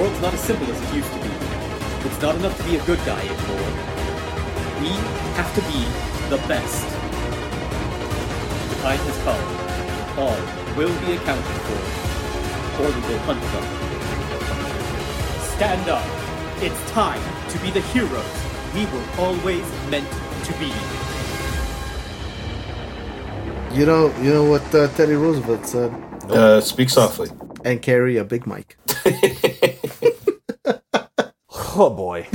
The world's not as simple as it used to be. It's not enough to be a good guy anymore. We have to be the best. The time has come. All will be accounted for, or we will hunt them. Stand up. It's time to be the heroes we were always meant to be. You know what Teddy Roosevelt said? Speak softly. And carry a big mic. Oh, boy.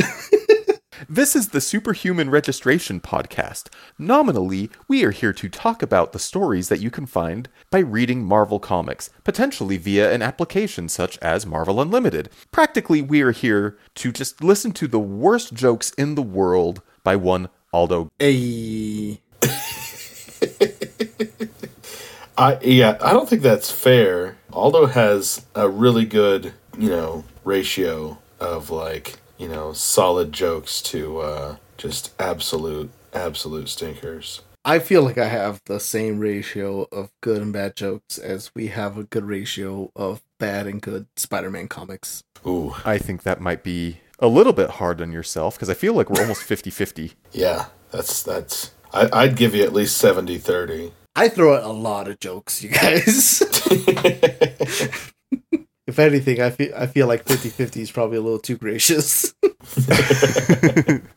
This is the Superhuman Registration Podcast. Nominally, we are here to talk about the stories that you can find by reading Marvel Comics, potentially via an application such as Marvel Unlimited. Practically, we are here to just listen to the worst jokes in the world by one Aldo. Ayy. I don't think that's fair. Aldo has a really good, ratio of solid jokes to just absolute stinkers. I feel like I have the same ratio of good and bad jokes as we have a good ratio of bad and good Spider-Man comics. Ooh. I think that might be a little bit hard on yourself because I feel like we're almost 50-50. Yeah, that's. I'd give you at least 70-30. I throw out a lot of jokes, you guys. If anything, I feel like 50-50 is probably a little too gracious.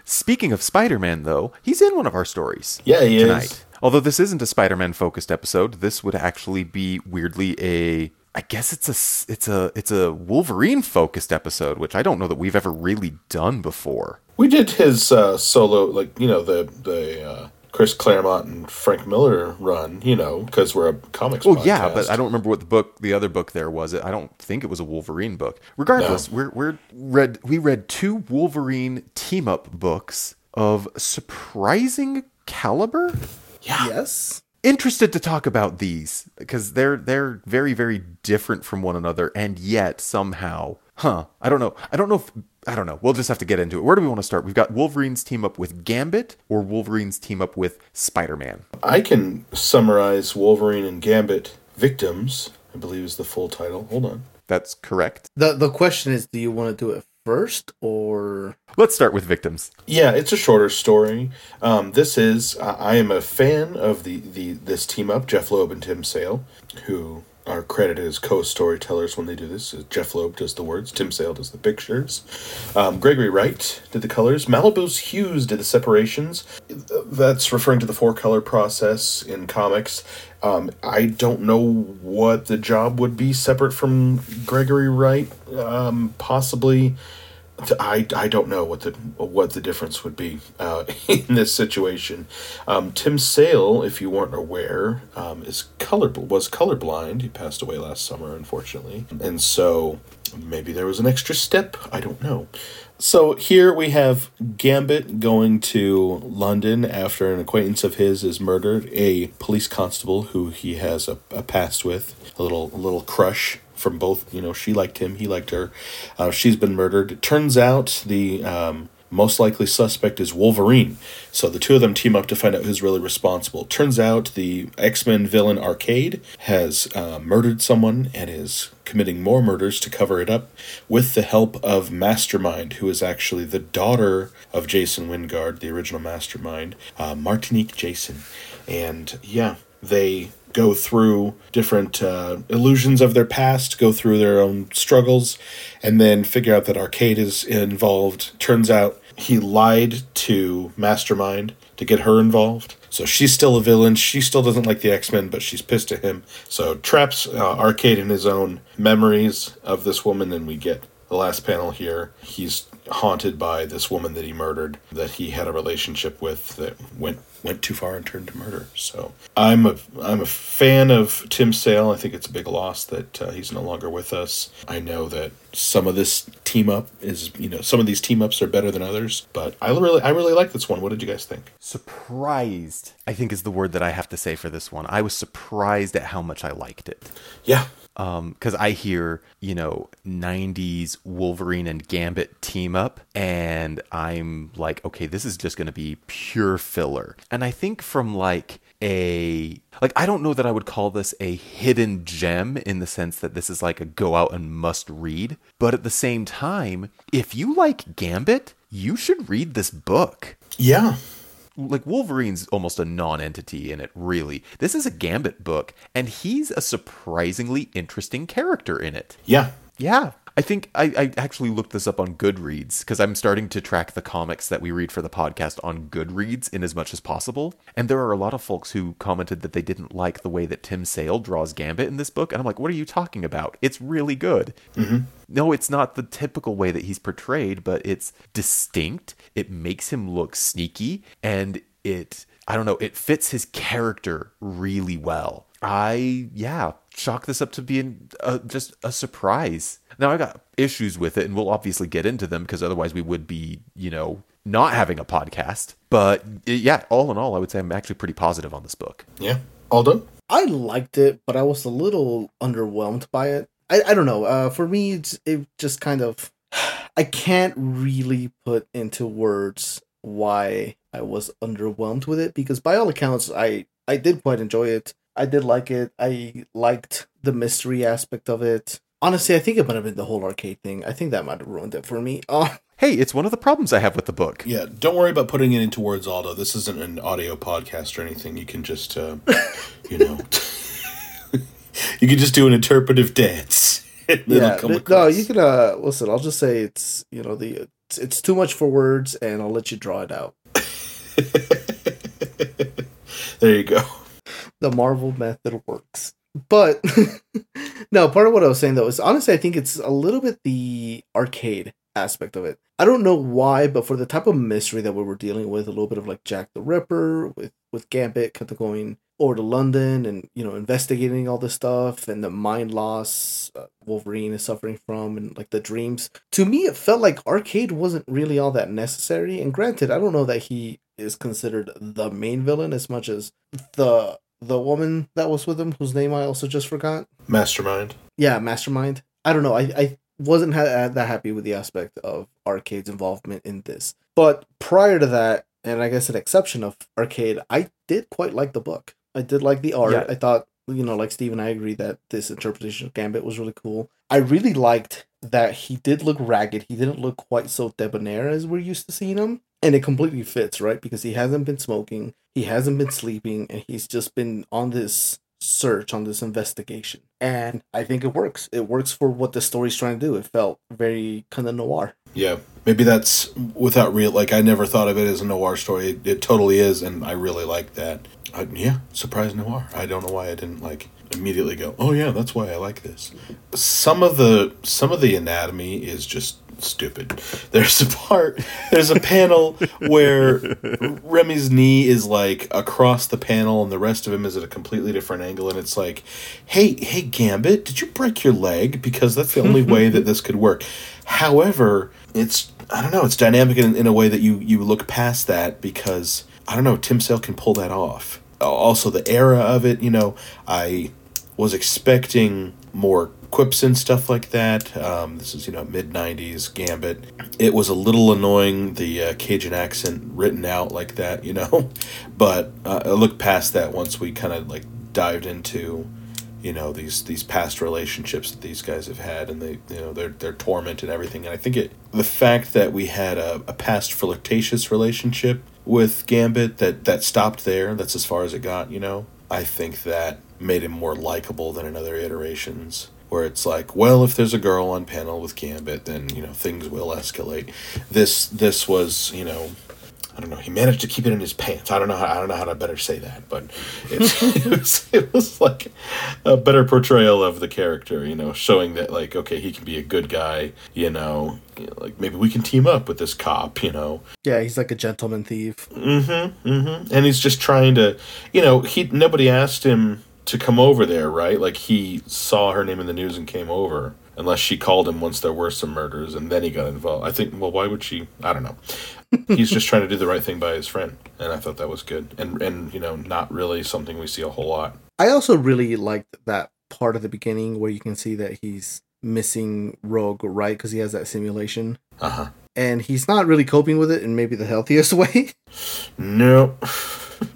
Speaking of Spider-Man, though, he's in one of our stories. Yeah, he tonight. Is. Although this isn't a Spider-Man-focused episode, this would actually be weirdly I guess it's a Wolverine-focused episode, which I don't know that we've ever really done before. We did his solo, the Chris Claremont and Frank Miller run, because we're a comics podcast. Well, yeah, but I don't remember what the other book there was. I don't think it was a Wolverine book. Regardless, no. we read two Wolverine team-up books of surprising caliber. Yeah. Yes. Interested to talk about these because they're very, very different from one another, and yet somehow, I don't know. We'll just have to get into it. Where do we want to start? We've got Wolverine's team up with Gambit or Wolverine's team up with Spider-Man. I can summarize Wolverine and Gambit Victims, I believe is the full title. Hold on. That's correct. The question is, do you want to do it first or... Let's start with Victims. Yeah, it's a shorter story. I am a fan of this team up, Jeff Loeb and Tim Sale, who... are credited as co-storytellers when they do this. Jeff Loeb does the words. Tim Sale does the pictures. Gregory Wright did the colors. Malibu's Hughes did the separations. That's referring to the four-color process in comics. I don't know what the job would be separate from Gregory Wright. Possibly... I don't know what the difference would be in this situation. Tim Sale, if you weren't aware, was colorblind. He passed away last summer, unfortunately, and so maybe there was an extra step. I don't know. So here we have Gambit going to London after an acquaintance of his is murdered. A police constable who he has a past with, a little crush. From both, she liked him, he liked her. She's been murdered. It turns out the most likely suspect is Wolverine. So the two of them team up to find out who's really responsible. Turns out the X-Men villain Arcade has murdered someone and is committing more murders to cover it up with the help of Mastermind, who is actually the daughter of Jason Wingard, the original Mastermind, Martinique Jason. And yeah, they... go through different illusions of their past, go through their own struggles, and then figure out that Arcade is involved. Turns out he lied to Mastermind to get her involved. So she's still a villain. She still doesn't like the X-Men, but she's pissed at him. So traps Arcade in his own memories of this woman, and we get the last panel here. He's haunted by this woman that he murdered, that he had a relationship with that went too far and turned to murder. So I'm a fan of Tim Sale. I think it's a big loss that he's no longer with us. I know that some of this team up is, some of these team ups are better than others, but I really like this one. What did you guys think? Surprised, I think, is the word that I have to say for this one. I was surprised at how much I liked it. Yeah. Because I hear, 90s Wolverine and Gambit team up, and I'm like, okay, this is just going to be pure filler. And I think from a... Like, I don't know that I would call this a hidden gem in the sense that this is like a go out and must read. But at the same time, if you like Gambit, you should read this book. Yeah. Like, Wolverine's almost a non-entity in it, really. This is a Gambit book, and he's a surprisingly interesting character in it. Yeah. Yeah. I think I actually looked this up on Goodreads because I'm starting to track the comics that we read for the podcast on Goodreads in as much as possible. And there are a lot of folks who commented that they didn't like the way that Tim Sale draws Gambit in this book. And I'm like, what are you talking about? It's really good. Mm-hmm. No, it's not the typical way that he's portrayed, but it's distinct. It makes him look sneaky. And it, I don't know, it fits his character really well. Yeah, chalk this up to being just a surprise. Now, I got issues with it, and we'll obviously get into them because otherwise we would be, you know, not having a podcast. But yeah, all in all, I would say I'm actually pretty positive on this book. Yeah. Aldo? I liked it, but I was a little underwhelmed by it. I don't know. For me, it just kind of... I can't really put into words why I was underwhelmed with it because by all accounts, I did quite enjoy it. I did like it. I liked the mystery aspect of it. Honestly, I think it might have been the whole arcade thing. I think that might have ruined it for me. Hey, it's one of the problems I have with the book. Yeah, don't worry about putting it into words, Aldo. This isn't an audio podcast or anything. You can just, you know, you can just do an interpretive dance. You can, listen, I'll just say it's, you know, it's too much for words, and I'll let you draw it out. There you go. The Marvel method works. But, no, part of what I was saying, though, is honestly, I think it's a little bit the arcade aspect of it. I don't know why, but for the type of mystery that we were dealing with, a little bit of, like, Jack the Ripper with Gambit kind of going over to London and, you know, investigating all this stuff and the mind loss Wolverine is suffering from and, like, the dreams. To me, it felt like Arcade wasn't really all that necessary. And granted, I don't know that he is considered the main villain as much as the woman that was with him, whose name I also just forgot. Mastermind. Yeah, Mastermind. I don't know. I wasn't that happy with the aspect of Arcade's involvement in this. But prior to that, and I guess an exception of Arcade, I did quite like the book. I did like the art. Yeah. I thought, you know, like Steve and I agree that this interpretation of Gambit was really cool. I really liked that he did look ragged. He didn't look quite so debonair as we're used to seeing him. And it completely fits, right? Because he hasn't been smoking, he hasn't been sleeping, and he's just been on this search, on this investigation. And I think it works. It works for what the story's trying to do. It felt very kind of noir. Yeah, maybe that's without real... Like, I never thought of it as a noir story. It totally is, and I really like that. Yeah, surprise noir. I don't know why I didn't, like, immediately go, oh, yeah, that's why I like this. Some of the anatomy is just... stupid. There's a panel where Remy's knee is like across the panel and the rest of him is at a completely different angle, and it's like, hey Gambit, did you break your leg? Because that's the only way that this could work. However, it's, I don't know, it's dynamic in a way that you look past that because, I don't know, Tim Sale can pull that off. Also the era of it, you know, I was expecting more quips and stuff like that. This is, you know, mid-90s Gambit. It was a little annoying, the Cajun accent written out like that, you know. But I looked past that once we kind of, like, dived into, you know, these past relationships that these guys have had and, they, you know, their torment and everything. And I think the fact that we had a past flirtatious relationship with Gambit that stopped there, that's as far as it got, you know. I think that made him more likable than in other iterations, where it's like, well, if there's a girl on panel with Gambit, then, you know, things will escalate. This was, you know, I don't know, he managed to keep it in his pants. I don't know how to better say that, but it's, it was like a better portrayal of the character, you know, showing that, like, okay, he can be a good guy, you know, like maybe we can team up with this cop, you know. Yeah, he's like a gentleman thief. Mm-hmm, mm-hmm. And he's just trying to, you know, nobody asked him to come over there, right? Like, he saw her name in the news and came over, unless she called him once there were some murders, and then he got involved. I think, well, why would she? I don't know. He's just trying to do the right thing by his friend, and I thought that was good. And you know, not really something we see a whole lot. I also really liked that part of the beginning where you can see that he's missing Rogue, right? Because he has that simulation. Uh-huh. And he's not really coping with it in maybe the healthiest way. No.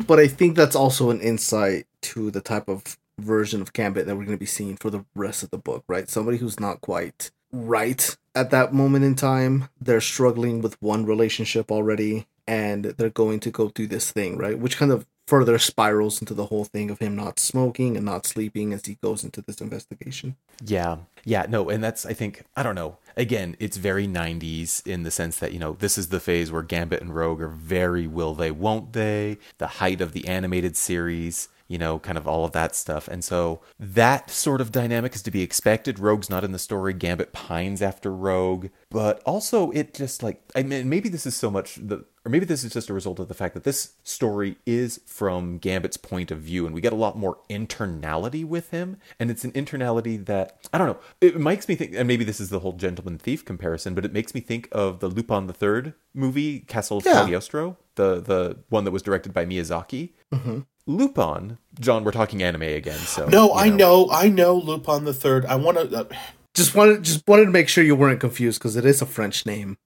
But I think that's also an insight to the type of version of Gambit that we're going to be seeing for the rest of the book, right? Somebody who's not quite right at that moment in time. They're struggling with one relationship already, and they're going to go through this thing, right? Which kind of further spirals into the whole thing of him not smoking and not sleeping as he goes into this investigation. Yeah. Yeah, no, and that's, I think, I don't know. Again, it's very 90s in the sense that, you know, this is the phase where Gambit and Rogue are very will they, won't they, the height of the animated series, you know, kind of all of that stuff. And so that sort of dynamic is to be expected. Rogue's not in the story. Gambit pines after Rogue. But also it just like, I mean, maybe this is so much the, or maybe this is just a result of the fact that this story is from Gambit's point of view, and we get a lot more internality with him. And it's an internality that, I don't know, it makes me think, and maybe this is the whole Gentleman Thief comparison, but it makes me think of the Lupin the Third movie, Castle of Cagliostro, the one that was directed by Miyazaki. Mm-hmm. Lupin, John, we're talking anime again, so. No, you know. I know Lupin the Third. I want to... Just wanted to make sure you weren't confused, because it is a French name.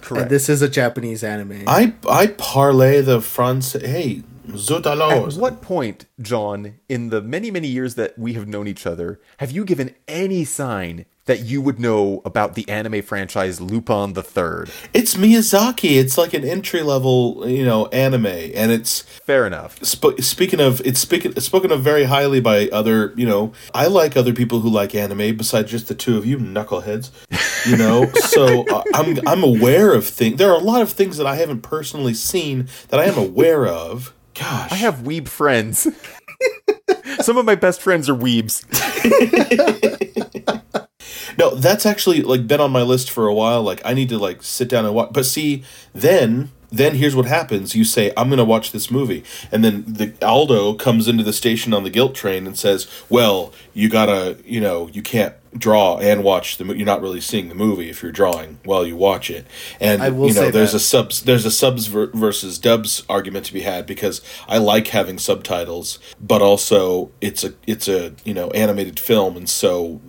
Correct. And this is a Japanese anime. I parlay the French... Hey, zut alors. At what point, John, in the many, many years that we have known each other, have you given any sign that you would know about the anime franchise Lupin the Third? It's Miyazaki. It's like an entry-level, you know, anime, and it's... Fair enough. Spoken of very highly by other, you know... I like other people who like anime, besides just the two of you knuckleheads, you know? So I'm aware of things. There are a lot of things that I haven't personally seen that I am aware of. Gosh. I have weeb friends. Some of my best friends are weebs. No, that's actually like been on my list for a while. Like I need to like sit down and watch. But see, then here's what happens. You say, I'm going to watch this movie. And then the Aldo comes into the station on the guilt train and says, well, you gotta, you know, you can't draw and watch the movie. You're not really seeing the movie if you're drawing while you watch it. And I will, you know, say there's a subs versus dubs argument to be had, because I like having subtitles, but also it's a you know, animated film, and so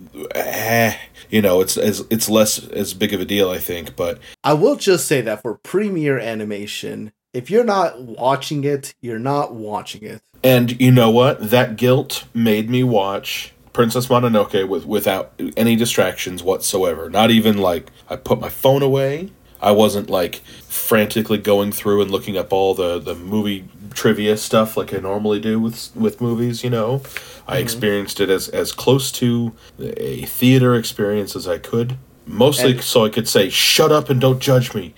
you know, it's less as big of a deal, I think. But I will just say that for premiere animation, if you're not watching it, you're not watching it. And you know what? That guilt made me watch Princess Mononoke without any distractions whatsoever. Not even like I put my phone away. I wasn't like frantically going through and looking up all the movie trivia stuff like I normally do with movies, you know. Mm-hmm. I experienced it as close to a theater experience as I could. Mostly so I could say, shut up and don't judge me.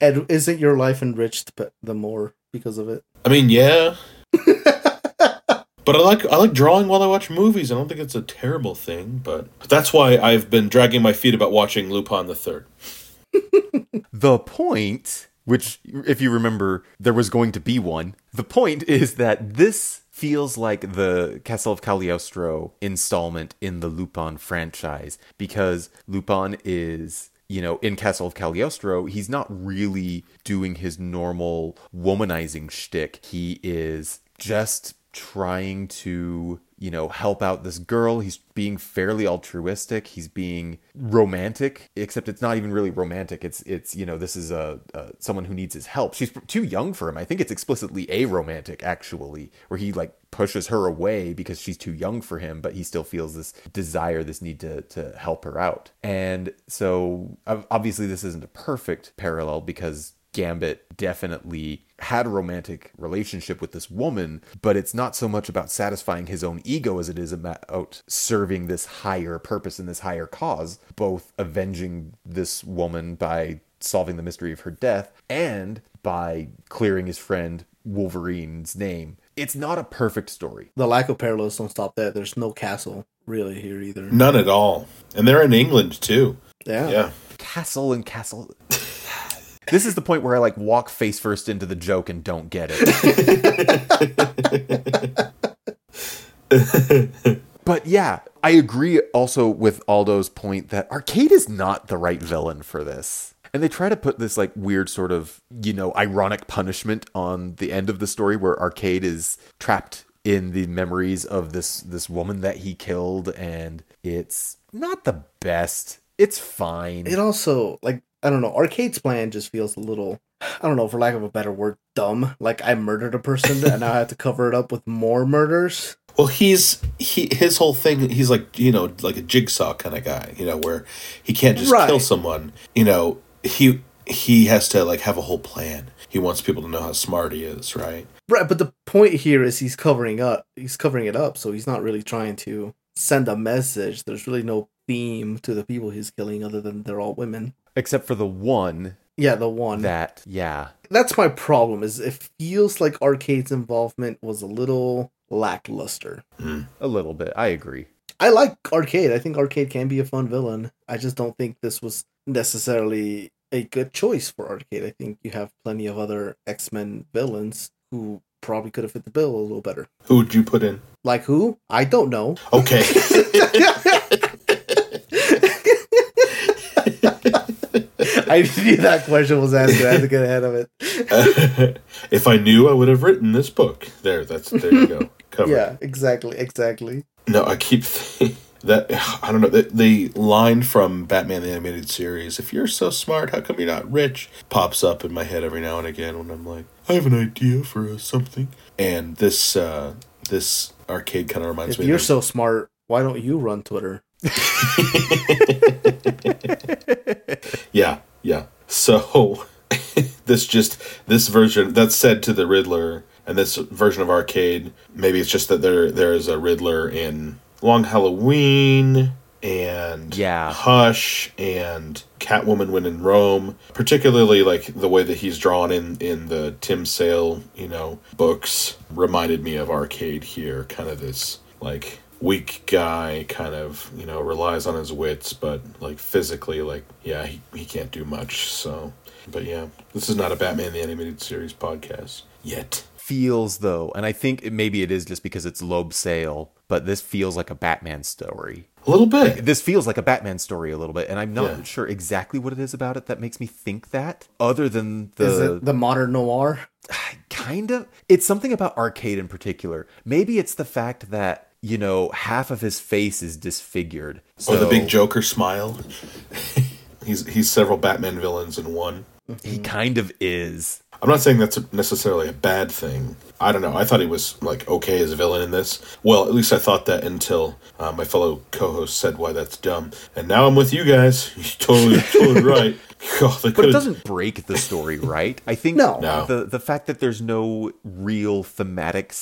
And isn't your life enriched the more because of it? I mean, yeah. But I like drawing while I watch movies. I don't think it's a terrible thing, but that's why I've been dragging my feet about watching Lupin the Third. The point, which, if you remember, there was going to be one. The point is that this feels like the Castle of Cagliostro installment in the Lupin franchise, because Lupin is... You know, in Castle of Cagliostro, he's not really doing his normal womanizing shtick. He is just trying to, you know, help out this girl. He's being fairly altruistic. He's being romantic, except it's not even really romantic. It's you know, this is someone who needs his help. She's too young for him. I think it's explicitly aromantic, actually, where he like pushes her away because she's too young for him, but he still feels this desire, this need to help her out. And so obviously this isn't a perfect parallel, because Gambit definitely had a romantic relationship with this woman, but it's not so much about satisfying his own ego as it is about serving this higher purpose and this higher cause, both avenging this woman by solving the mystery of her death and by clearing his friend Wolverine's name. It's not a perfect story. The lack of parallels don't stop that. There's no castle really here either. None at all. And they're in England too. Yeah. Castle. This is the point where I like walk face first into the joke and don't get it. But yeah, I agree also with Aldo's point that Arcade is not the right villain for this. And they try to put this like weird sort of, you know, ironic punishment on the end of the story where Arcade is trapped in the memories of this woman that he killed. And it's not the best. It's fine. It also like... I don't know, Arcade's plan just feels a little I don't know, for lack of a better word, dumb. Like, I murdered a person and now I have to cover it up with more murders. Well, his whole thing, he's like, you know, like a Jigsaw kind of guy, you know, where he can't just kill someone. You know, he has to, like, have a whole plan. He wants people to know how smart he is, right? Right, but the point here is he's covering it up, so he's not really trying to send a message. There's really no theme to the people he's killing other than they're all women. Except for the one. Yeah, the one. That, yeah. That's my problem, is it feels like Arcade's involvement was a little lackluster. Mm. A little bit, I agree. I like Arcade. I think Arcade can be a fun villain. I just don't think this was necessarily a good choice for Arcade. I think you have plenty of other X-Men villains who probably could have fit the bill a little better. Who would you put in? Like who? I don't know. Okay. I knew that question was asked. I had to get ahead of it. If I knew, I would have written this book. There you go. Covered. Yeah, exactly. No, I keep thinking that, I don't know, the line from Batman: The Animated Series, "If you're so smart, how come you're not rich?" pops up in my head every now and again when I'm like, I have an idea for something. And this Arcade kind of reminds me. If you're so smart, why don't you run Twitter? Yeah. So this version that's said to the Riddler, and this version of Arcade, maybe it's just that there is a Riddler in Long Halloween and Hush and Catwoman When in Rome, particularly like the way that he's drawn in the Tim Sale, you know, books reminded me of Arcade here, kind of this like weak guy, kind of, you know, relies on his wits, but like physically, like, yeah, he can't do much. So, but yeah, this is not a Batman: The Animated Series podcast yet. Feels though, and I think maybe it is just because it's Loeb Sale, but this feels like a Batman story. A little bit. Like, this feels like a Batman story a little bit, and I'm not sure exactly what it is about it that makes me think that, other than the... Is it the modern noir? Kind of. It's something about Arcade in particular. Maybe it's the fact that, you know, half of his face is disfigured. So, or the big Joker smile. He's several Batman villains in one. He kind of is. I'm not saying that's necessarily a bad thing. I don't know. I thought he was, like, okay as a villain in this. Well, at least I thought that until my fellow co-host said why that's dumb. And now I'm with you guys. You're totally right. God, but it doesn't break the story, right? I think no. The fact that there's no real thematic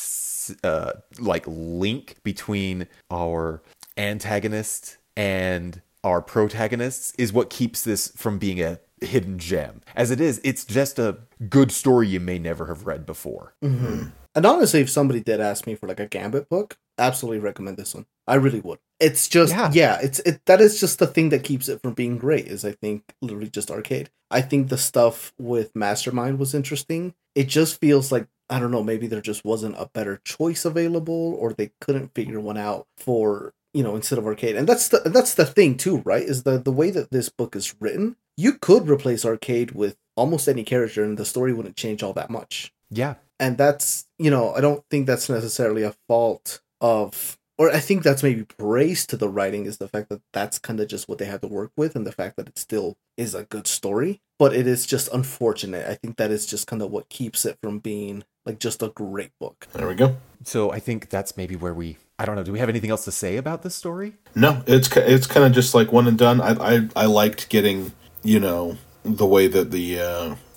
like link between our antagonist and our protagonists is what keeps this from being a hidden gem. As it is, it's just a good story you may never have read before. Mm-hmm. And honestly, if somebody did ask me for like a Gambit book, absolutely recommend this one. I really would. It's just, that is just the thing that keeps it from being great, is I think literally just Arcade. I think the stuff with Mastermind was interesting. It just feels like, I don't know, maybe there just wasn't a better choice available, or they couldn't figure one out for, you know, instead of Arcade. And that's the thing too, right? Is the way that this book is written, you could replace Arcade with almost any character and the story wouldn't change all that much. Yeah. And that's, you know, I don't think that's necessarily a fault of, or I think that's maybe praise to the writing, is the fact that that's kind of just what they had to work with, and the fact that it still is a good story. But it is just unfortunate. I think that is just kind of what keeps it from being like just a great book. There we go. So I think that's maybe where I don't know. Do we have anything else to say about this story? No, it's kind of just like one and done. I liked getting, you know, the way that the,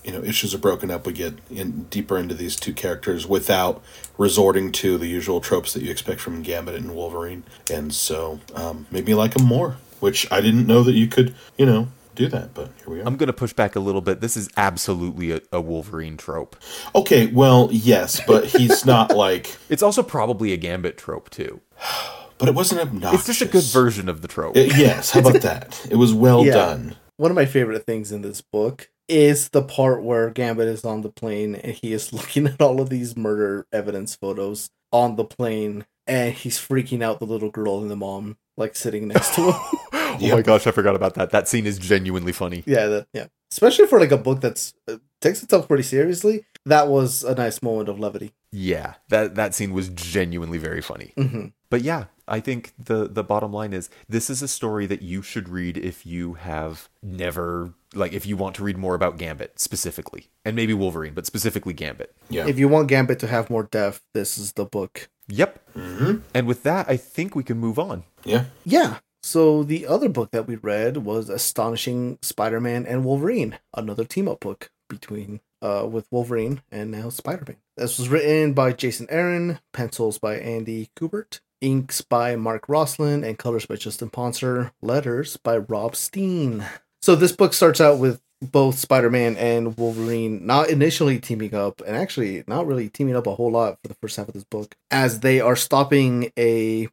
you know, issues are broken up. We get deeper into these two characters without resorting to the usual tropes that you expect from Gambit and Wolverine. And so made me like them more, which I didn't know that you could, you know, do that, but here we are. I'm going to push back a little bit. This is absolutely a Wolverine trope. Okay, well, yes, but he's not like... It's also probably a Gambit trope, too. But it wasn't obnoxious. It's just a good version of the trope. Yes, how about that? It was well done. One of my favorite things in this book is the part where Gambit is on the plane and he is looking at all of these murder evidence photos on the plane, and he's freaking out the little girl and the mom, like, sitting next to him. Oh my gosh, I forgot about that. That scene is genuinely funny. Yeah. Especially for like a book that takes itself pretty seriously. That was a nice moment of levity. Yeah, that scene was genuinely very funny. Mm-hmm. But yeah, I think the bottom line is this is a story that you should read if you have never, like, if you want to read more about Gambit specifically, and maybe Wolverine, but specifically Gambit. Yeah. If you want Gambit to have more depth, this is the book. Yep. Mm-hmm. And with that, I think we can move on. Yeah. Yeah. So the other book that we read was Astonishing Spider-Man and Wolverine, another team-up book between with Wolverine and now Spider-Man. This was written by Jason Aaron, pencils by Andy Kubert, inks by Mark Roslin, and colors by Justin Ponser, letters by Rob Steen. So this book starts out with both Spider-Man and Wolverine not initially teaming up, and actually not really teaming up a whole lot for the first half of this book, as they are stopping a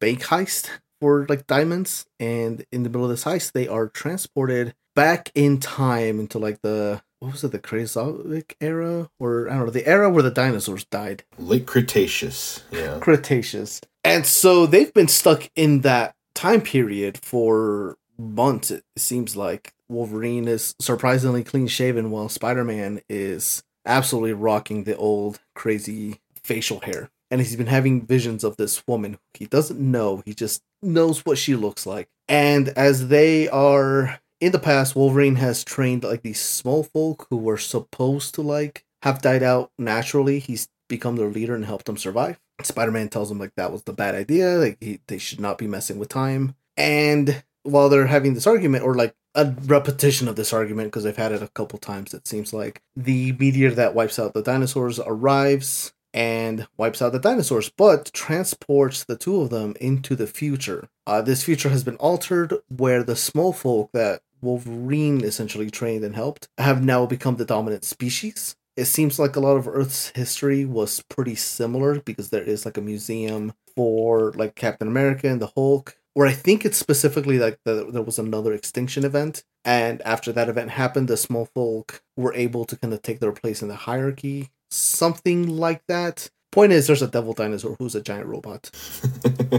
bank heist for like diamonds, and in the middle of this heist they are transported back in time into like the, what was it, the Cretaceous era, or I don't know, the era where the dinosaurs died. Late Cretaceous. Yeah. Cretaceous. And so they've been stuck in that time period for months, it seems like. Wolverine is surprisingly clean-shaven while Spider-Man is absolutely rocking the old crazy facial hair. And he's been having visions of this woman. He doesn't know. He just knows what she looks like. And as they are in the past, Wolverine has trained like these small folk who were supposed to like have died out naturally. He's become their leader and helped them survive. Spider-Man tells them like that was the bad idea. Like they should not be messing with time. And while they're having this argument, or like a repetition of this argument, because they've had it a couple times, it seems like, the meteor that wipes out the dinosaurs arrives and wipes out the dinosaurs, but transports the two of them into the future. This future has been altered where the small folk that Wolverine essentially trained and helped have now become the dominant species. It seems like a lot of Earth's history was pretty similar, because there is like a museum for like Captain America and the Hulk, where I think it's specifically like there was another extinction event, and after that event happened, the small folk were able to kind of take their place in the hierarchy, something like that. Point is, there's a devil dinosaur who's a giant robot.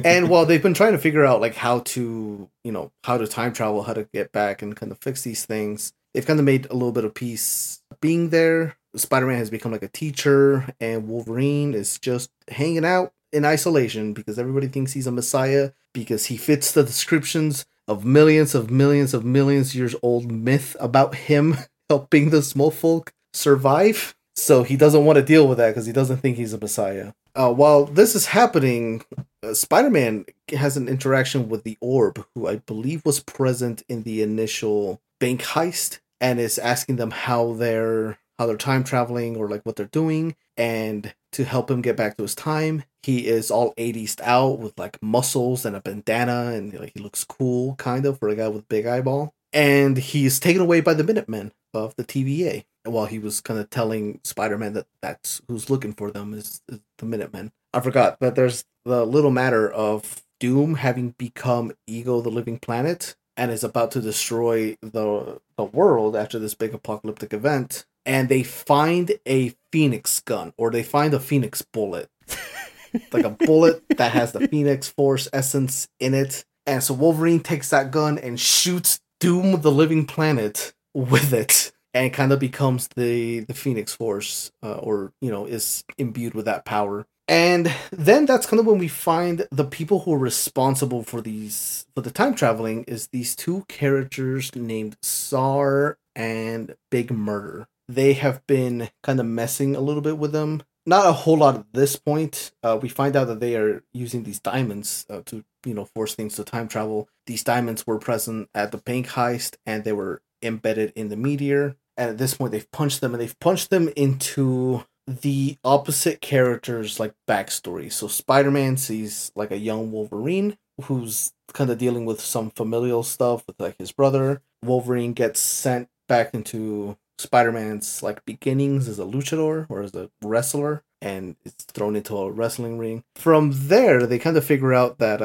And while they've been trying to figure out like how to, you know, how to time travel, how to get back and kind of fix these things, they've kind of made a little bit of peace being there. Spider-Man has become like a teacher, and Wolverine is just hanging out in isolation because everybody thinks he's a messiah, because he fits the descriptions of millions of years old myth about him helping the small folk survive. So he doesn't want to deal with that because he doesn't think he's a messiah. While this is happening, Spider-Man has an interaction with the Orb, who I believe was present in the initial bank heist, and is asking them how they're time traveling, or like what they're doing. And to help him get back to his time, he is all 80s out with like muscles and a bandana, and like he looks cool kind of for a guy with a big eyeball. And he's taken away by the Minutemen of the TVA. While he was kind of telling Spider-Man that that's who's looking for them is the Minutemen. I forgot that there's the little matter of Doom having become Ego the Living Planet and is about to destroy the world after this big apocalyptic event. And they find a Phoenix gun, or they find a Phoenix bullet. Like a bullet that has the Phoenix Force essence in it. And so Wolverine takes that gun and shoots Doom the Living Planet with it. And kind of becomes the Phoenix Force, or, you know, is imbued with that power. And then that's kind of when we find the people who are responsible for the time traveling, is these two characters named Zsar and Big Murder. They have been kind of messing a little bit with them. Not a whole lot at this point. We find out that they are using these diamonds to, you know, force things to time travel. These diamonds were present at the bank heist, and they were embedded in the meteor, and at this point they've punched them into the opposite characters like backstory. So Spider-Man sees like a young Wolverine who's kind of dealing with some familial stuff with like his brother. Wolverine gets sent back into Spider-Man's like beginnings as a luchador, or as a wrestler, and it's thrown into a wrestling ring. From there they kind of figure out that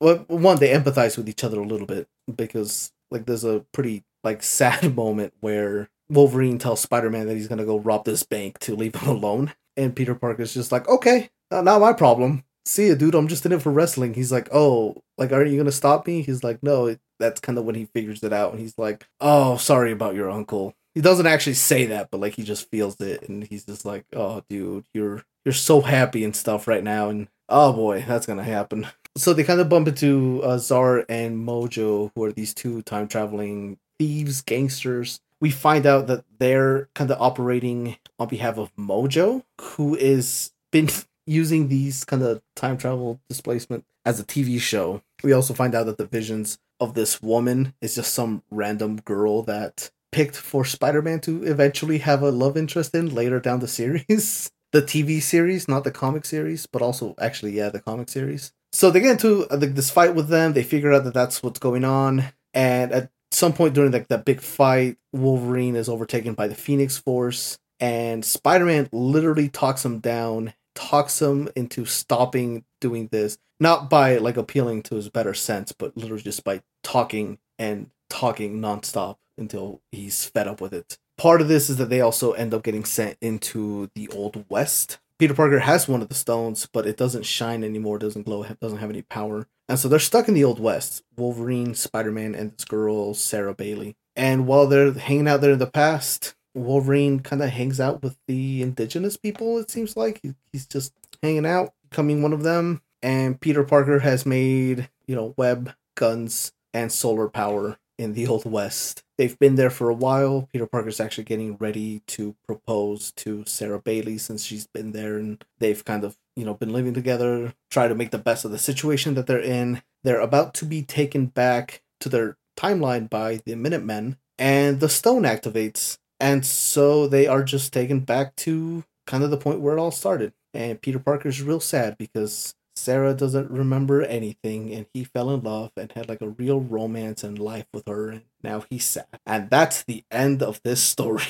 well, one, they empathize with each other a little bit, because like there's a pretty like sad moment where Wolverine tells Spider-Man that he's going to go rob this bank to leave him alone. And Peter Parker's just like, okay, not my problem. See ya, dude, I'm just in it for wrestling. He's like, oh, like, aren't you going to stop me? He's like, no. That's kind of when he figures it out. And he's like, oh, sorry about your uncle. He doesn't actually say that, but like he just feels it, and he's just like, "Oh, dude, you're so happy and stuff right now, and oh boy, that's gonna happen." So they kind of bump into Zsar and Mojo, who are these two time traveling thieves, gangsters. We find out that they're kind of operating on behalf of Mojo, who is been using these kind of time travel displacement as a TV show. We also find out that the visions of this woman is just some random girl that picked for Spider-Man to eventually have a love interest in later down the series. The TV series, not the comic series, but also actually, yeah, the comic series. So they get into this fight with them. They figure out that that's what's going on. And at some point during that big fight, Wolverine is overtaken by the Phoenix Force. And Spider-Man literally talks him down, talks him into stopping doing this. Not by like appealing to his better sense, but literally just by talking and talking nonstop until he's fed up with it. Part of this is that they also end up getting sent into the Old West. Peter Parker has one of the stones, but it doesn't shine anymore, doesn't glow, doesn't have any power. And so they're stuck in the Old West. Wolverine, Spider-Man, and this girl, Sarah Bailey. And while they're hanging out there in the past, Wolverine kind of hangs out with the indigenous people, it seems like. He's just hanging out, becoming one of them. And Peter Parker has made, web, guns, and solar power in the Old West. They've been there for a while. Peter Parker's actually getting ready to propose to Sarah Bailey since she's been there, and they've kind of, been living together, try to make the best of the situation that they're in. They're about to be taken back to their timeline by the Minutemen, and the stone activates, and so they are just taken back to kind of the point where it all started. And Peter Parker's real sad because Sarah doesn't remember anything, and he fell in love and had like a real romance and life with her, and now he's sad. And that's the end of this story.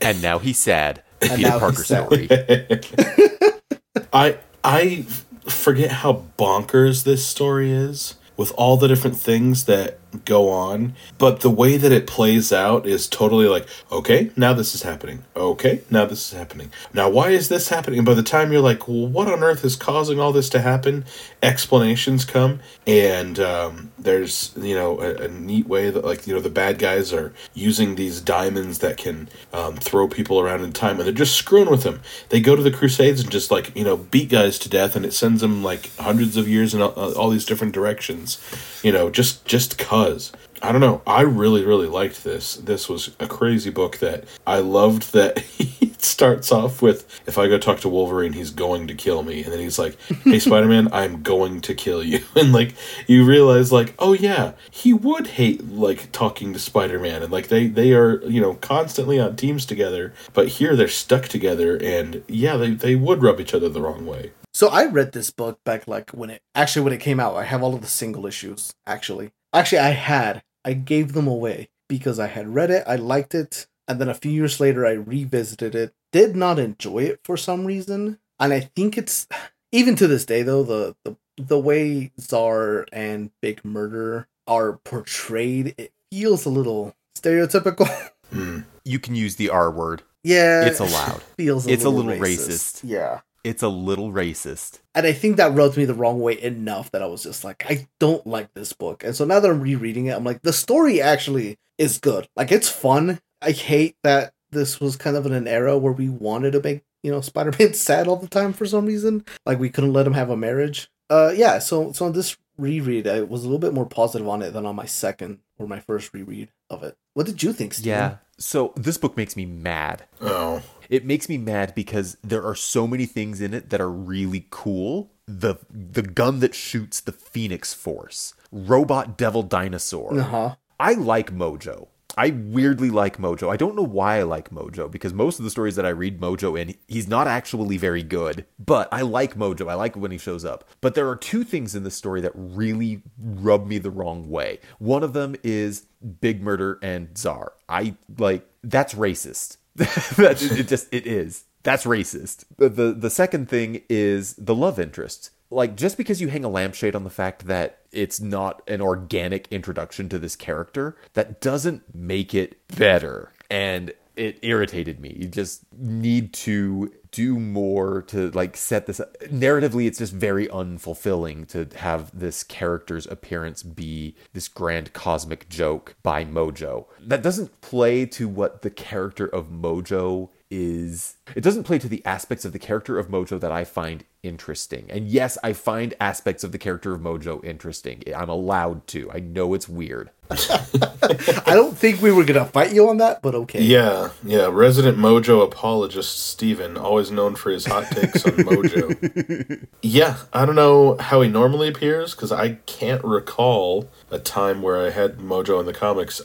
And now he's sad. Peter Parker story. I forget how bonkers this story is with all the different things that go on, but the way that it plays out is totally like, okay, now this is happening. Okay, now this is happening. Now, why is this happening? And by the time you're like, well, what on earth is causing all this to happen? Explanations come, and there's, a neat way that, the bad guys are using these diamonds that can throw people around in time, and they're just screwing with them. They go to the Crusades and just, beat guys to death, and it sends them, hundreds of years in all these different directions, just cause. I don't know. I really, really liked this. This was a crazy book that I loved that it starts off with, if I go talk to Wolverine, he's going to kill me. And then he's like, hey, Spider-Man, I'm going to kill you. And, you realize, oh, yeah, he would hate, talking to Spider-Man. And, they are, constantly on teams together. But here they're stuck together. And, yeah, they would rub each other the wrong way. So I read this book back, when it came out. I have all of the single issues, actually. Actually, I gave them away because I had read it, I liked it, and then a few years later I revisited it, did not enjoy it for some reason, and I think it's, even to this day though, the way Zsar and Big Murder are portrayed, it feels a little stereotypical. You can use the R word. Yeah. It's allowed. It's a little racist. Yeah. It's a little racist. And I think that rubbed me the wrong way enough that I was just like, I don't like this book. And so now that I'm rereading it, I'm like, the story actually is good. It's fun. I hate that this was kind of in an era where we wanted to make, Spider-Man sad all the time for some reason. We couldn't let him have a marriage. Yeah, so on this reread, I was a little bit more positive on it than on my second or my first reread of it. What did you think, Steve? Yeah, so this book makes me mad. Oh. It makes me mad because there are so many things in it that are really cool. The gun that shoots the Phoenix Force. Robot Devil Dinosaur. Uh-huh. I like Mojo. I weirdly like Mojo. I don't know why I like Mojo, because most of the stories that I read Mojo in, he's not actually very good. But I like Mojo. I like when he shows up. But there are two things in this story that really rub me the wrong way. One of them is Big Murder and Zsar. That's racist. It is. That's racist. The second thing is the love interest. Just because you hang a lampshade on the fact that it's not an organic introduction to this character, that doesn't make it better. And it irritated me. You just need to do more to like set this up. Narratively, it's just very unfulfilling to have this character's appearance be this grand cosmic joke by Mojo. That doesn't play to what the character of Mojo is. It doesn't play to the aspects of the character of Mojo that I find interesting. And yes, I find aspects of the character of Mojo interesting. I'm allowed to. I know it's weird. I don't think we were gonna fight you on that, but okay. Yeah. Resident Mojo apologist Steven, always known for his hot takes on Mojo. Yeah, I don't know how he normally appears, because I can't recall a time where I had Mojo in the comics.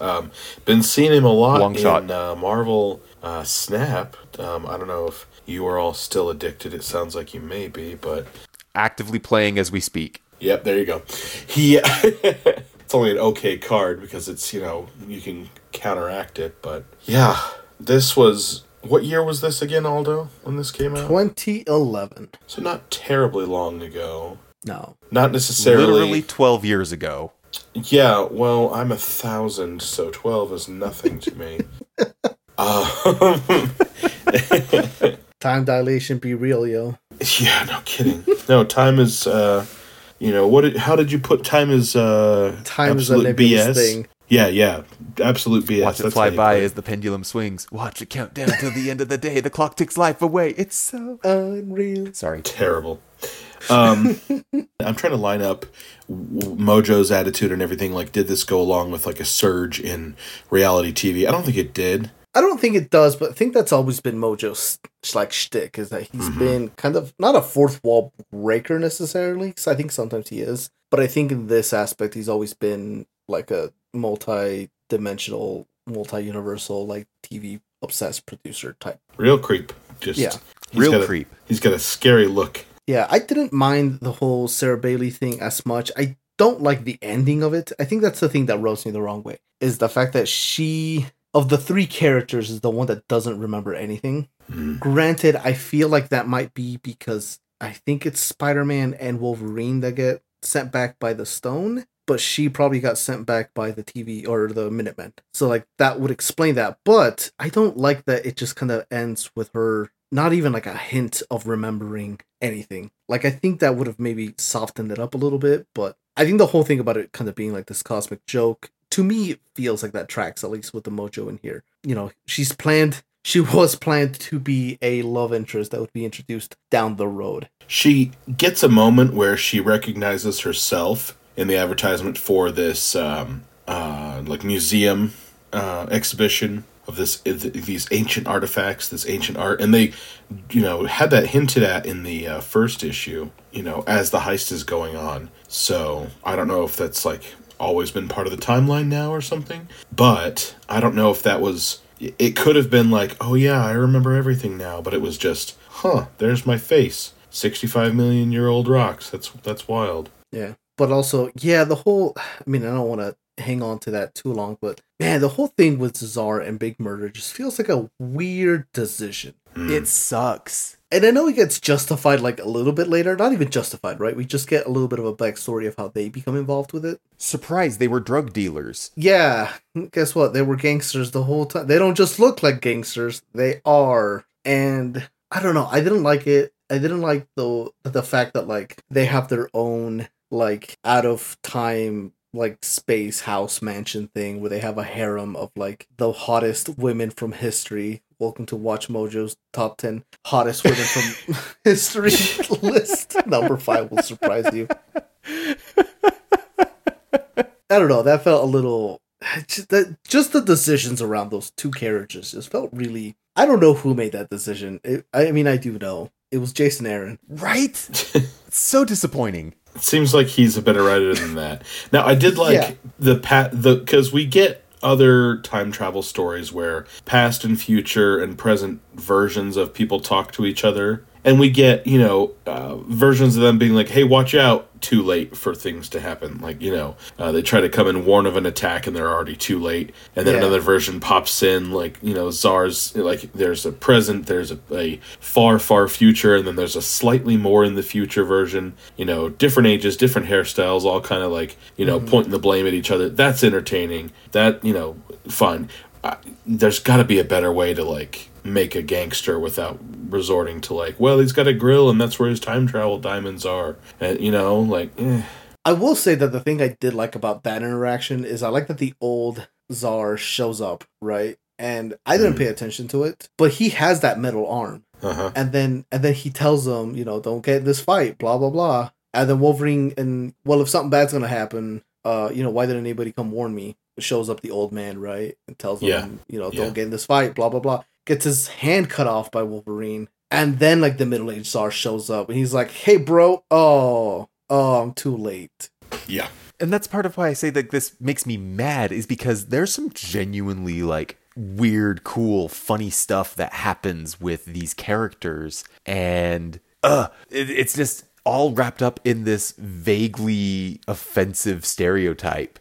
Been seeing him a lot in Marvel Snap. I don't know if you are all still addicted. It sounds like you may be, but... Actively playing as we speak. Yep, there you go. He... It's only an okay card because it's, you know, you can counteract it, but yeah, this was, what year was this again, Aldo, when this came out? 2011. So not terribly long ago. No. Not necessarily. Literally 12 years ago. Yeah, well, I'm 1,000, so 12 is nothing to me. Time dilation be real, yo. Yeah, no kidding. No, time is, you know, how did you put time is absolute BS thing? Yeah, absolute BS. Watch it fly by as the pendulum swings. Watch it count down till the end of the day. The clock ticks life away. It's so unreal. Sorry. Terrible. I'm trying to line up Mojo's attitude and everything. Like, did this go along with like a surge in reality TV? I don't think it did. I don't think it does, but I think that's always been Mojo's like shtick, is that he's been kind of not a fourth wall breaker necessarily, because I think sometimes he is, but I think in this aspect he's always been like a multi-dimensional, multi-universal, like TV obsessed producer type. Real creep, just yeah. Real creep. He's got a scary look. Yeah, I didn't mind the whole Sarah Bailey thing as much. I don't like the ending of it. I think that's the thing that rubs me the wrong way, is the fact that she, of the three characters, is the one that doesn't remember anything. Mm. Granted, I feel like that might be because I think it's Spider-Man and Wolverine that get sent back by the stone, but she probably got sent back by the TV or the Minutemen. So like that would explain that. But I don't like that it just kind of ends with her not even like a hint of remembering anything. Like I think that would have maybe softened it up a little bit, but I think the whole thing about it kind of being like this cosmic joke, to me, it feels like that tracks, at least with the Mojo in here. You know, she was planned to be a love interest that would be introduced down the road. She gets a moment where she recognizes herself in the advertisement for this, like museum exhibition of these ancient artifacts, this ancient art, and they, you know, had that hinted at in the first issue, you know, as the heist is going on. So I don't know if that's like always been part of the timeline now or something, but I don't know if that was, it could have been like, oh yeah, I remember everything now, but it was just, there's my face, 65 million year old rocks. That's wild. Yeah, but also, yeah, the whole, I mean, I don't want to hang on to that too long, but man, the whole thing with Zsar and Big Murder just feels like a weird decision. Mm. It sucks. And I know it gets justified like a little bit later. Not even justified, right? We just get a little bit of a backstory of how they become involved with it. Surprise, they were drug dealers. Yeah. Guess what? They were gangsters the whole time. They don't just look like gangsters. They are. And I don't know. I didn't like it. I didn't like the fact that like they have their own like out of time like space house mansion thing where they have a harem of like the hottest women from history. Welcome to Watch Mojo's Top 10 Hottest Women from History list. Number 5 will surprise you. I don't know. That felt a little... Just the decisions around those two characters just felt really... I don't know who made that decision. I do know. It was Jason Aaron. Right? It's so disappointing. It seems like he's a better writer than that. Now, I did like the... Because we get other time travel stories where past and future and present versions of people talk to each other, and we get, you know, versions of them being like, hey, watch out, too late for things to happen, like, you know, they try to come and warn of an attack and they're already too late, and then another version pops in, like, you know, Czar's like, there's a present, there's a far, far future, and then there's a slightly more in the future version, you know, different ages, different hairstyles, all kind of like, you know, pointing the blame at each other. That's entertaining. That, you know, fun. there's got to be a better way to, like, make a gangster without resorting to, like, well, he's got a grill and that's where his time travel diamonds are. And, you know, like, eh. I will say that the thing I did like about that interaction is I like that the old Zsar shows up, right? And I didn't pay attention to it, but he has that metal arm. Uh-huh. And then he tells him, you know, don't get in this fight, blah, blah, blah. And then Wolverine, and, well, if something bad's going to happen, you know, why didn't anybody come warn me? Shows up the old man, right? And tells him, you know, don't get in this fight, blah, blah, blah. Gets his hand cut off by Wolverine. And then, like, the middle-aged Zsar shows up, and he's like, hey, bro, oh, I'm too late. Yeah. And that's part of why I say that this makes me mad, is because there's some genuinely, like, weird, cool, funny stuff that happens with these characters, and it's just all wrapped up in this vaguely offensive stereotype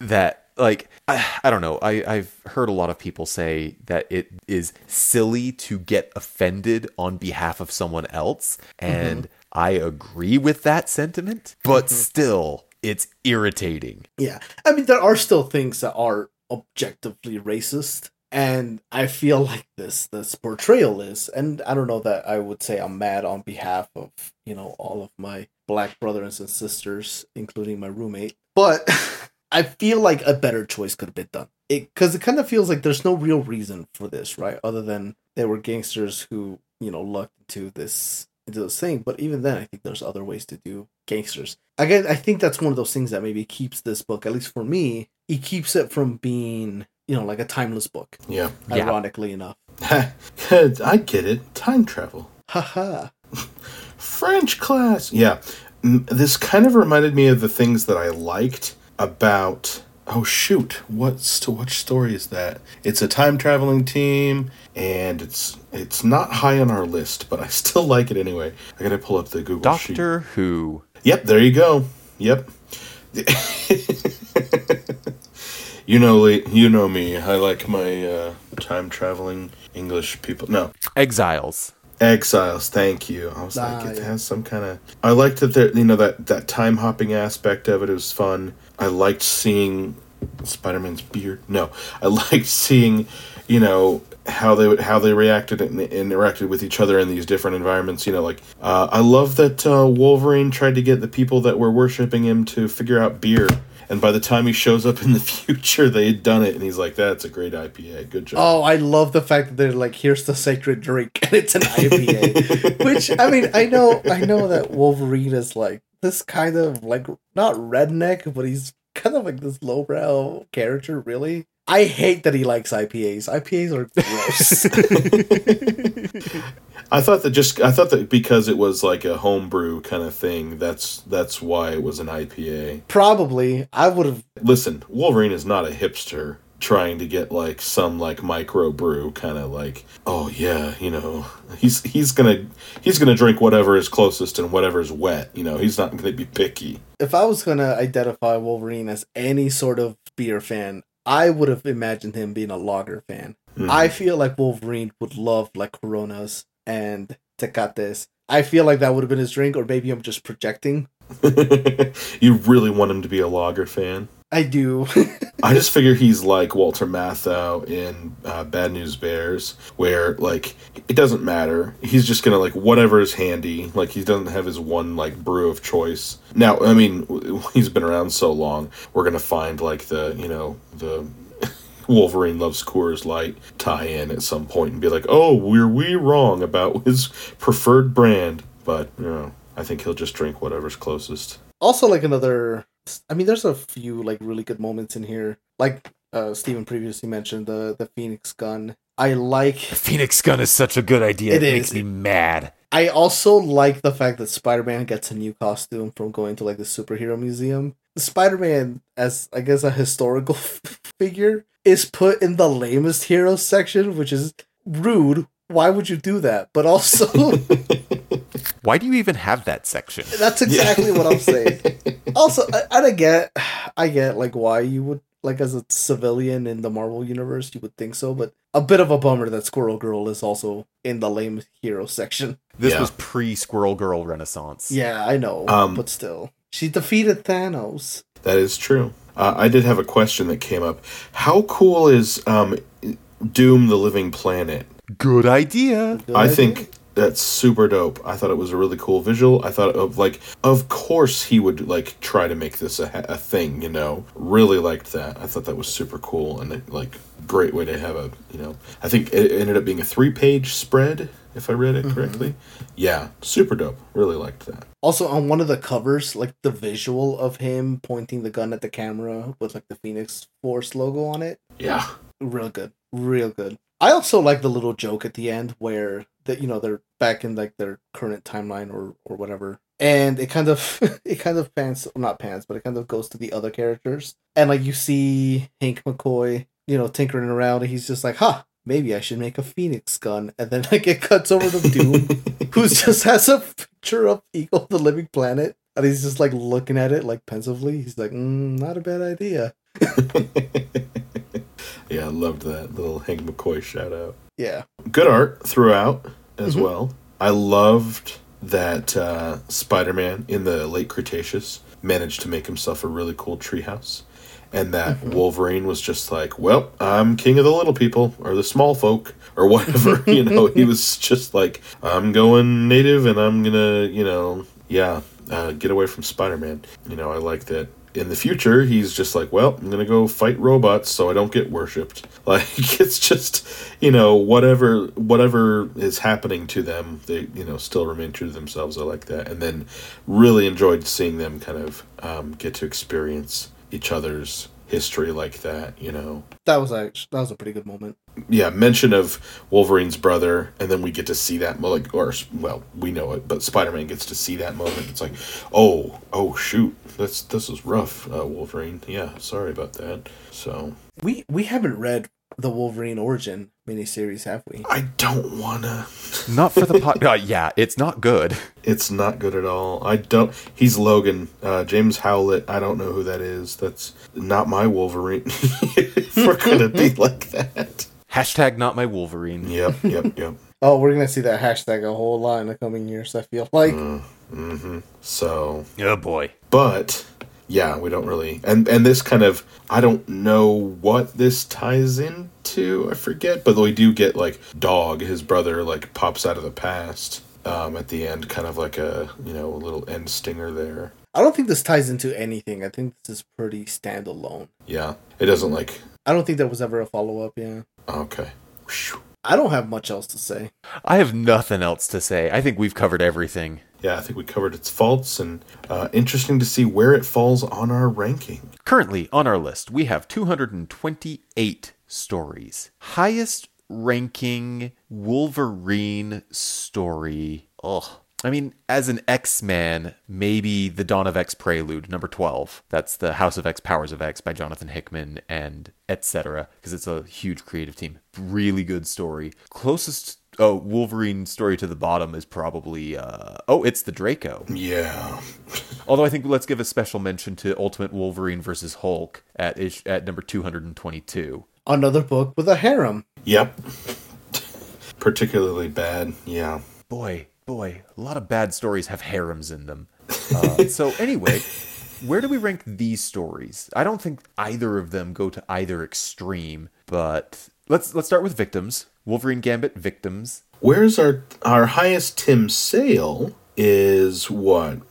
that, like, I don't know. I've heard a lot of people say that it is silly to get offended on behalf of someone else, and I agree with that sentiment, but still, it's irritating. Yeah. I mean, there are still things that are objectively racist, and I feel like this portrayal is, and I don't know that I would say I'm mad on behalf of, you know, all of my black brothers and sisters, including my roommate, but I feel like a better choice could have been done. Because it kind of feels like there's no real reason for this, right? Other than they were gangsters who, you know, lucked into this thing. But even then, I think there's other ways to do gangsters. Again, I think that's one of those things that maybe keeps this book, at least for me, it keeps it from being, you know, like a timeless book. Yeah. Ironically enough. I get it. Time travel. Haha. French class. Yeah. This kind of reminded me of the things that I liked about, oh shoot, what story is that? It's a time traveling team, and it's not high on our list, but I still like it anyway. I gotta pull up the Google sheet. Doctor Who. Yep, there you go. Yep. You know me. I like my time-traveling English people. No. Exiles. Thank you. I was like, it has some kind of... I liked that there, you know, that time-hopping aspect of it. It was fun. I liked seeing Spider-Man's beard. No. I liked seeing, you know, how they reacted and interacted with each other in these different environments. You know, like, I love that Wolverine tried to get the people that were worshiping him to figure out beer. And by the time he shows up in the future, they had done it. And he's like, that's a great IPA. Good job. Oh, I love the fact that they're like, here's the sacred drink. And it's an IPA. Which, I mean, I know that Wolverine is like this kind of like, not redneck, but he's kind of like this lowbrow character, really. I hate that he likes IPAs. IPAs are gross. I thought that because it was like a homebrew kind of thing, that's why it was an IPA. Probably. I would have... Listen, Wolverine is not a hipster trying to get like some like micro brew kind of like, oh yeah, you know, he's going to drink whatever is closest and whatever's wet, you know, he's not going to be picky. If I was going to identify Wolverine as any sort of beer fan, I would have imagined him being a lager fan. Mm. I feel like Wolverine would love like Coronas and Tecates. I feel like that would have been his drink, or maybe I'm just projecting. You really want him to be a lager fan? I do. I just figure he's like Walter Matthau in Bad News Bears, where like it doesn't matter. He's just gonna like whatever is handy. Like he doesn't have his one like brew of choice. Now, I mean, he's been around so long, we're gonna find like the, you know, the Wolverine loves Coors Light tie-in at some point and be like, oh, were we wrong about his preferred brand? But you know, I think he'll just drink whatever's closest. Also, like another. I mean, there's a few like really good moments in here. Like Steven previously mentioned, the Phoenix gun. I like the Phoenix gun is such a good idea. It makes me mad. I also like the fact that Spider-Man gets a new costume from going to like the superhero museum. Spider-Man, as I guess a historical figure, is put in the lamest hero section, which is rude. Why would you do that? But also, why do you even have that section? That's exactly what I'm saying. Also, I get like why you would, like as a civilian in the Marvel universe, you would think so, but a bit of a bummer that Squirrel Girl is also in the lame hero section. This was pre-Squirrel Girl Renaissance. Yeah, I know, but still. She defeated Thanos. That is true. I did have a question that came up. How cool is Doom the Living Planet? Good idea. I think that's super dope. I thought it was a really cool visual. I thought of, like, of course he would, like, try to make this a thing, you know? Really liked that. I thought that was super cool and, like, great way to have a, you know... I think it ended up being a 3-page spread, if I read it correctly. Mm-hmm. Yeah, super dope. Really liked that. Also, on one of the covers, like, the visual of him pointing the gun at the camera with, like, the Phoenix Force logo on it. Yeah. Real good. Real good. I also like the little joke at the end where... that, you know, they're back in, like, their current timeline or whatever, and it kind of it kind of goes to the other characters, and, like, you see Hank McCoy, you know, tinkering around, and he's just like, huh, maybe I should make a Phoenix gun, and then, like, it cuts over to Doom, who just has a picture of Eagle the Living Planet, and he's just, like, looking at it, like, pensively. He's like, not a bad idea. Yeah, I loved that little Hank McCoy shout out. Yeah, good art throughout as well. I loved that Spider-Man in the late Cretaceous managed to make himself a really cool treehouse, and that Wolverine was just like, well, I'm king of the little people, or the small folk, or whatever, you know. He was just like, I'm going native, and I'm gonna, you know, get away from Spider-Man. You know, I like that. In the future, he's just like, well, I'm going to go fight robots so I don't get worshipped. Like, it's just, you know, whatever is happening to them, they, you know, still remain true to themselves. I like that. And then really enjoyed seeing them kind of get to experience each other's history like that, you know. That was a pretty good moment. Yeah, mention of Wolverine's brother, and then we get to see that, like, or, well, we know it, but Spider-Man gets to see that moment. It's like, oh shoot, this is rough, Wolverine. Yeah, sorry about that. So we haven't read the Wolverine origin miniseries, have we? I don't wanna. Not for the pod. Yeah, it's not good. It's not good at all. I don't. He's Logan, James Howlett. I don't know who that is. That's not my Wolverine. If we're gonna be like that. Hashtag not my Wolverine. Yep. Oh, we're gonna see that hashtag a whole lot in the coming years, I feel like. So. Oh boy. But. Yeah, we don't really... And this kind of... I don't know what this ties into. I forget. But we do get, like, Dog, his brother, like, pops out of the past at the end. Kind of like a, you know, a little end stinger there. I don't think this ties into anything. I think this is pretty standalone. Yeah. It doesn't, like... I don't think there was ever a follow-up, yeah. Okay. Whew. I don't have much else to say. I have nothing else to say. I think we've covered everything. Yeah, I think we covered its faults, and interesting to see where it falls on our ranking. Currently, on our list, we have 228 stories. Highest ranking Wolverine story. Ugh. I mean, as an X-Man, maybe The Dawn of X Prelude, number 12. That's the House of X, Powers of X by Jonathan Hickman and etc. Because it's a huge creative team. Really good story. Closest... Oh, Wolverine story to the bottom is probably, it's the Draco. Yeah. Although I think let's give a special mention to Ultimate Wolverine vs. Hulk at number 222. Another book with a harem. Yep. Particularly bad, yeah. Boy, a lot of bad stories have harems in them. So anyway... Where do we rank these stories? I don't think either of them go to either extreme, but let's start with victims. Wolverine Gambit victims. Where's our highest Tim Sale is what?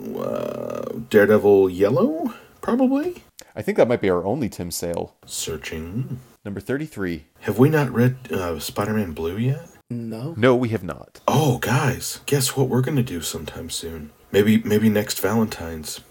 Daredevil Yellow, probably? I think that might be our only Tim Sale. Searching. Number 33. Have we not read Spider-Man Blue yet? No, we have not. Oh, guys, guess what we're going to do sometime soon? Maybe next Valentine's.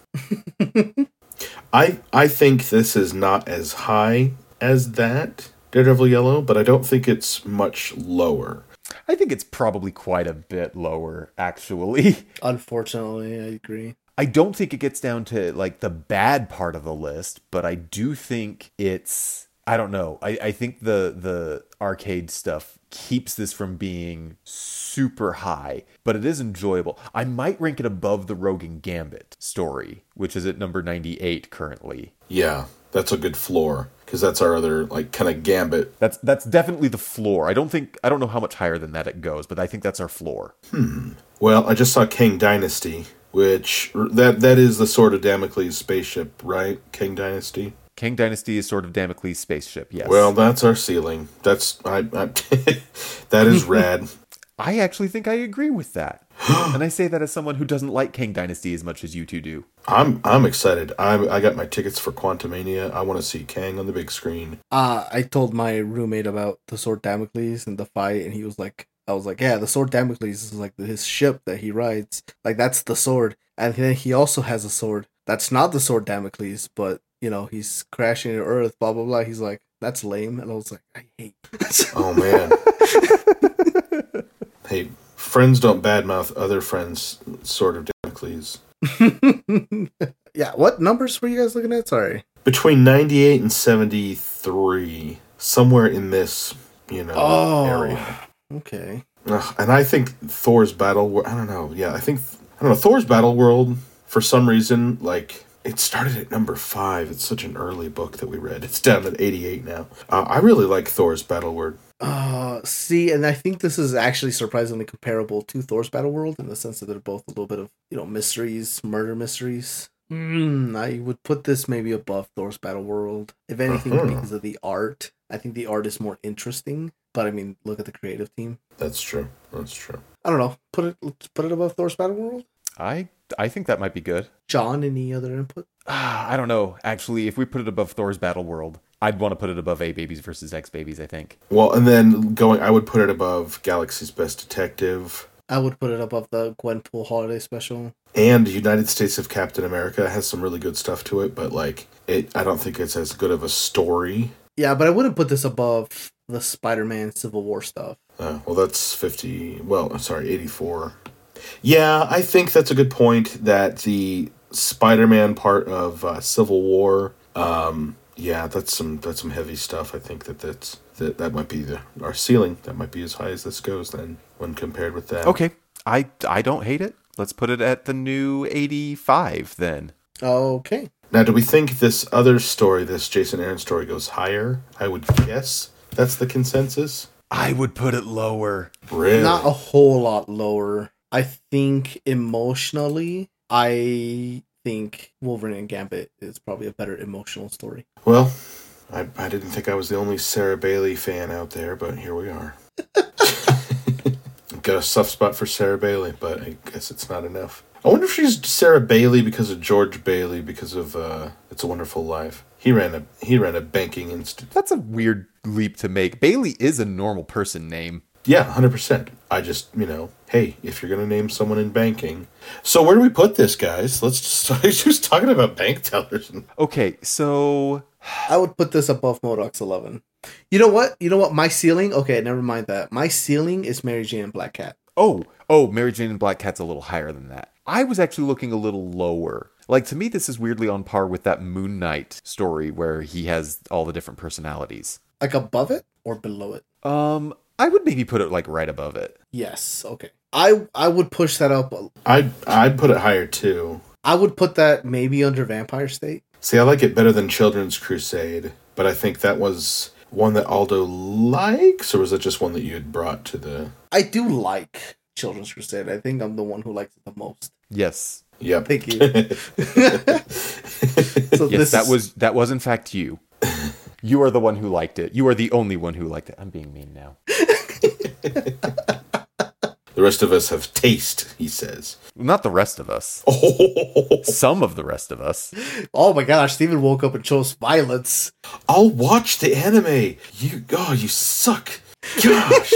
I think this is not as high as that, Daredevil Yellow, but I don't think it's much lower. I think it's probably quite a bit lower, actually. Unfortunately, I agree. I don't think it gets down to, like, the bad part of the list, but I do think it's... I don't know. I think the arcade stuff keeps this from being super high, but it is enjoyable. I might rank it above the Rogue and Gambit story, which is at number 98 currently. Yeah, that's a good floor, because that's our other, like, kind of Gambit. That's definitely the floor. I don't know how much higher than that it goes, but I think that's our floor. Well, I just saw Kang Dynasty, which that is the Sword of Damocles spaceship, right? Kang Dynasty. Kang Dynasty is sort of Damocles' spaceship, yes. Well, that's our ceiling. That is rad. I actually think I agree with that. And I say that as someone who doesn't like Kang Dynasty as much as you two do. I'm excited. I got my tickets for Quantumania. I want to see Kang on the big screen. I told my roommate about the Sword Damocles and the fight, and he was like, I was like, yeah, the Sword Damocles is like his ship that he rides. Like, that's the sword. And then he also has a sword that's not the Sword Damocles, but, you know, he's crashing into Earth, blah, blah, blah. He's like, that's lame. And I was like, I hate it. Oh, man. Hey, friends don't badmouth other friends, Sword of Damocles. Yeah, what numbers were you guys looking at? Sorry. Between 98 and 73. Somewhere in this, area. Okay. And I think Thor's Battle World, Thor's Battle World, for some reason, like, it started at number 5. It's such an early book that we read. It's down at 88 now. I really like Thor's Battle World. See, and I think this is actually surprisingly comparable to Thor's Battle World in the sense that they're both a little bit of, mysteries, murder mysteries. I would put this maybe above Thor's Battle World, if anything, because of the art. I think the art is more interesting, but I mean, look at the creative team. That's true. I don't know. Put it above Thor's Battle World. I think that might be good. John, any other input? I don't know. Actually, if we put it above Thor's Battle World, I'd want to put it above A-Babies versus X-Babies, I think. Well, and then I would put it above Galaxy's Best Detective. I would put it above the Gwenpool Holiday Special. And United States of Captain America has some really good stuff to it, but I don't think it's as good of a story. Yeah, but I wouldn't put this above the Spider-Man Civil War stuff. Well, that's 84. Yeah, I think that's a good point that the Spider-Man part of Civil War, yeah, that's some heavy stuff. I think that might be our ceiling. That might be as high as this goes then when compared with that. Okay, I don't hate it. Let's put it at the new 85 then. Okay. Now, do we think this other story, this Jason Aaron story, goes higher? I would guess that's the consensus. I would put it lower. Really? Not a whole lot lower. I think emotionally, I think Wolverine and Gambit is probably a better emotional story. Well, I didn't think I was the only Sarah Bailey fan out there, but here we are. Got a soft spot for Sarah Bailey, but I guess it's not enough. I wonder if she's Sarah Bailey because of George Bailey, because of It's a Wonderful Life. He ran a banking institute. That's a weird leap to make. Bailey is a normal person name. Yeah, 100%. I just, hey, if you're going to name someone in banking. So where do we put this, guys? Let's just talking about bank tellers. Okay, so I would put this above MODOK's 11. You know what? My ceiling? Okay, never mind that. My ceiling is Mary Jane and Black Cat. Oh, Mary Jane and Black Cat's a little higher than that. I was actually looking a little lower. Like, to me, this is weirdly on par with that Moon Knight story where he has all the different personalities. Like above it or below it? I would maybe put it right above it. Yes. Okay. I would push that up. I'd put it higher too. I would put that maybe under Vampire State. See, I like it better than Children's Crusade, but I think that was one that Aldo likes, or was it just one that you had brought to the... I do like Children's Crusade. I think I'm the one who likes it the most. Yes. Yep. Thank you. So yes, that was in fact you. You are the one who liked it. You are the only one who liked it. I'm being mean now. The rest of us have taste, he says. Not the rest of us. Oh. Some of the rest of us. Oh my gosh, Steven woke up and chose violence. I'll watch the anime. You suck. Gosh.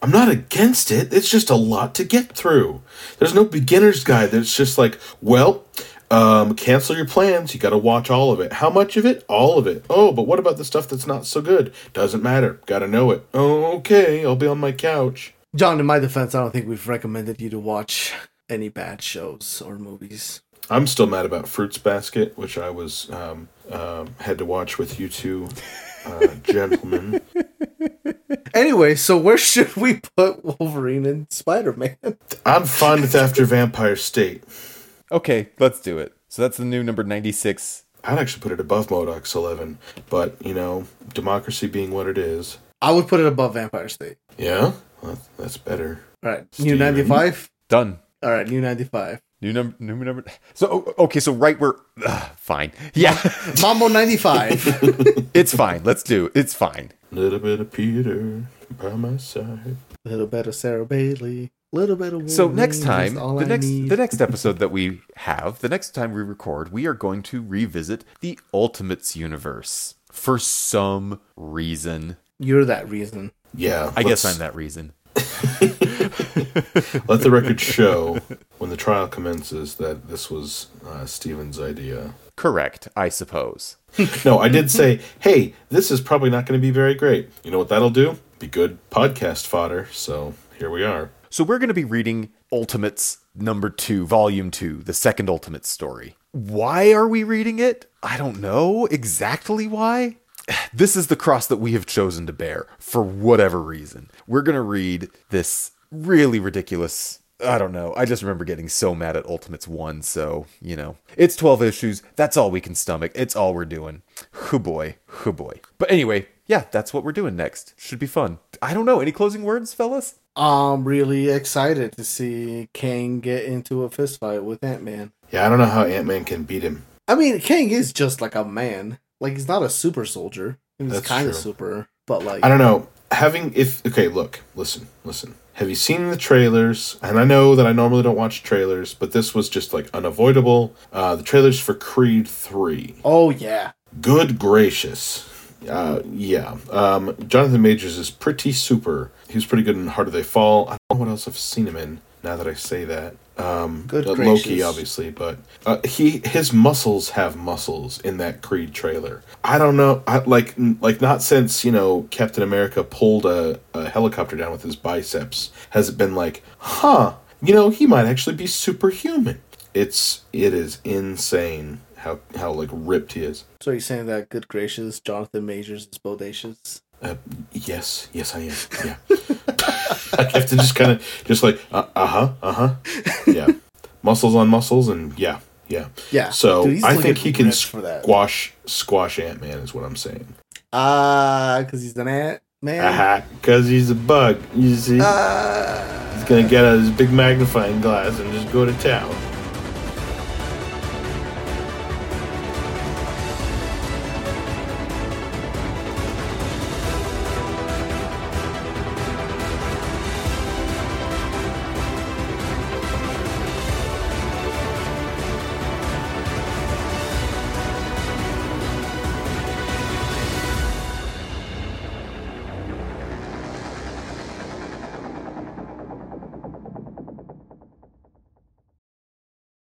I'm not against it. It's just a lot to get through. There's no beginner's guide. That's just cancel your plans. You got to watch all of it. How much of it? All of it. Oh, but what about the stuff that's not so good? Doesn't matter. Got to know it. Oh, okay. I'll be on my couch. John, in my defense, I don't think we've recommended you to watch any bad shows or movies. I'm still mad about Fruits Basket, which I was had to watch with you two gentlemen. Anyway, so where should we put Wolverine and Spider-Man? I'm fine with After Vampire State. Okay, let's do it. So that's the new number 96. I'd actually put it above MODOK's 11, but, democracy being what it is. I would put it above Vampire State. Yeah? Well, that's better. All right, Steven. New 95? Done. All right, new 95. New number. So, okay, so right where... fine. Yeah. Mambo 95. It's fine. Let's do it. It's fine. Little bit of Peter by my side. Little bit of Sarah Bailey. Little bit of Wolverine. So next time, the next episode that we have, the next time we record, we are going to revisit the Ultimates universe for some reason. You're that reason. Yeah. I guess I'm that reason. Let the record show, when the trial commences, that this was Steven's idea. Correct, I suppose. No, I did say, hey, this is probably not going to be very great. You know what that'll do? Be good podcast fodder, so here we are. So we're going to be reading Ultimates number 2, volume 2, the second Ultimates story. Why are we reading it? I don't know exactly why. This is the cross that we have chosen to bear for whatever reason. We're going to read this really ridiculous... I don't know. I just remember getting so mad at Ultimates 1, so, you know. It's 12 issues. That's all we can stomach. It's all we're doing. Oh boy. Oh boy. But anyway, yeah, that's what we're doing next. Should be fun. I don't know. Any closing words, fellas? I'm really excited to see Kang get into a fistfight with Ant-Man. Yeah, I don't know how Ant-Man can beat him. I mean, Kang is just like a man. Like, he's not a super soldier. He's kind of super, but like... I don't know. Okay, look. Listen. Have you seen the trailers? And I know that I normally don't watch trailers, but this was just, like, unavoidable. The trailers for Creed 3. Oh, yeah. Good gracious. Yeah. Jonathan Majors is pretty super. He was pretty good in Harder They Fall. I don't know what else I've seen him in, now that I say that. Good gracious. Loki, obviously, but his muscles have muscles in that Creed trailer. I don't know, like not since, you know, Captain America pulled a helicopter down with his biceps has it been like, huh, you know, he might actually be superhuman. It is insane how like ripped he is. So you're saying that, good gracious, Jonathan Majors is bodacious? Yes, I am. Yeah. I have to just kind of, just like, yeah. Muscles on muscles, and yeah. So, dude, I think he can squash Ant-Man is what I'm saying. Because he's an Ant-Man? Because he's a bug, you see? He's going to get out his big magnifying glass and just go to town.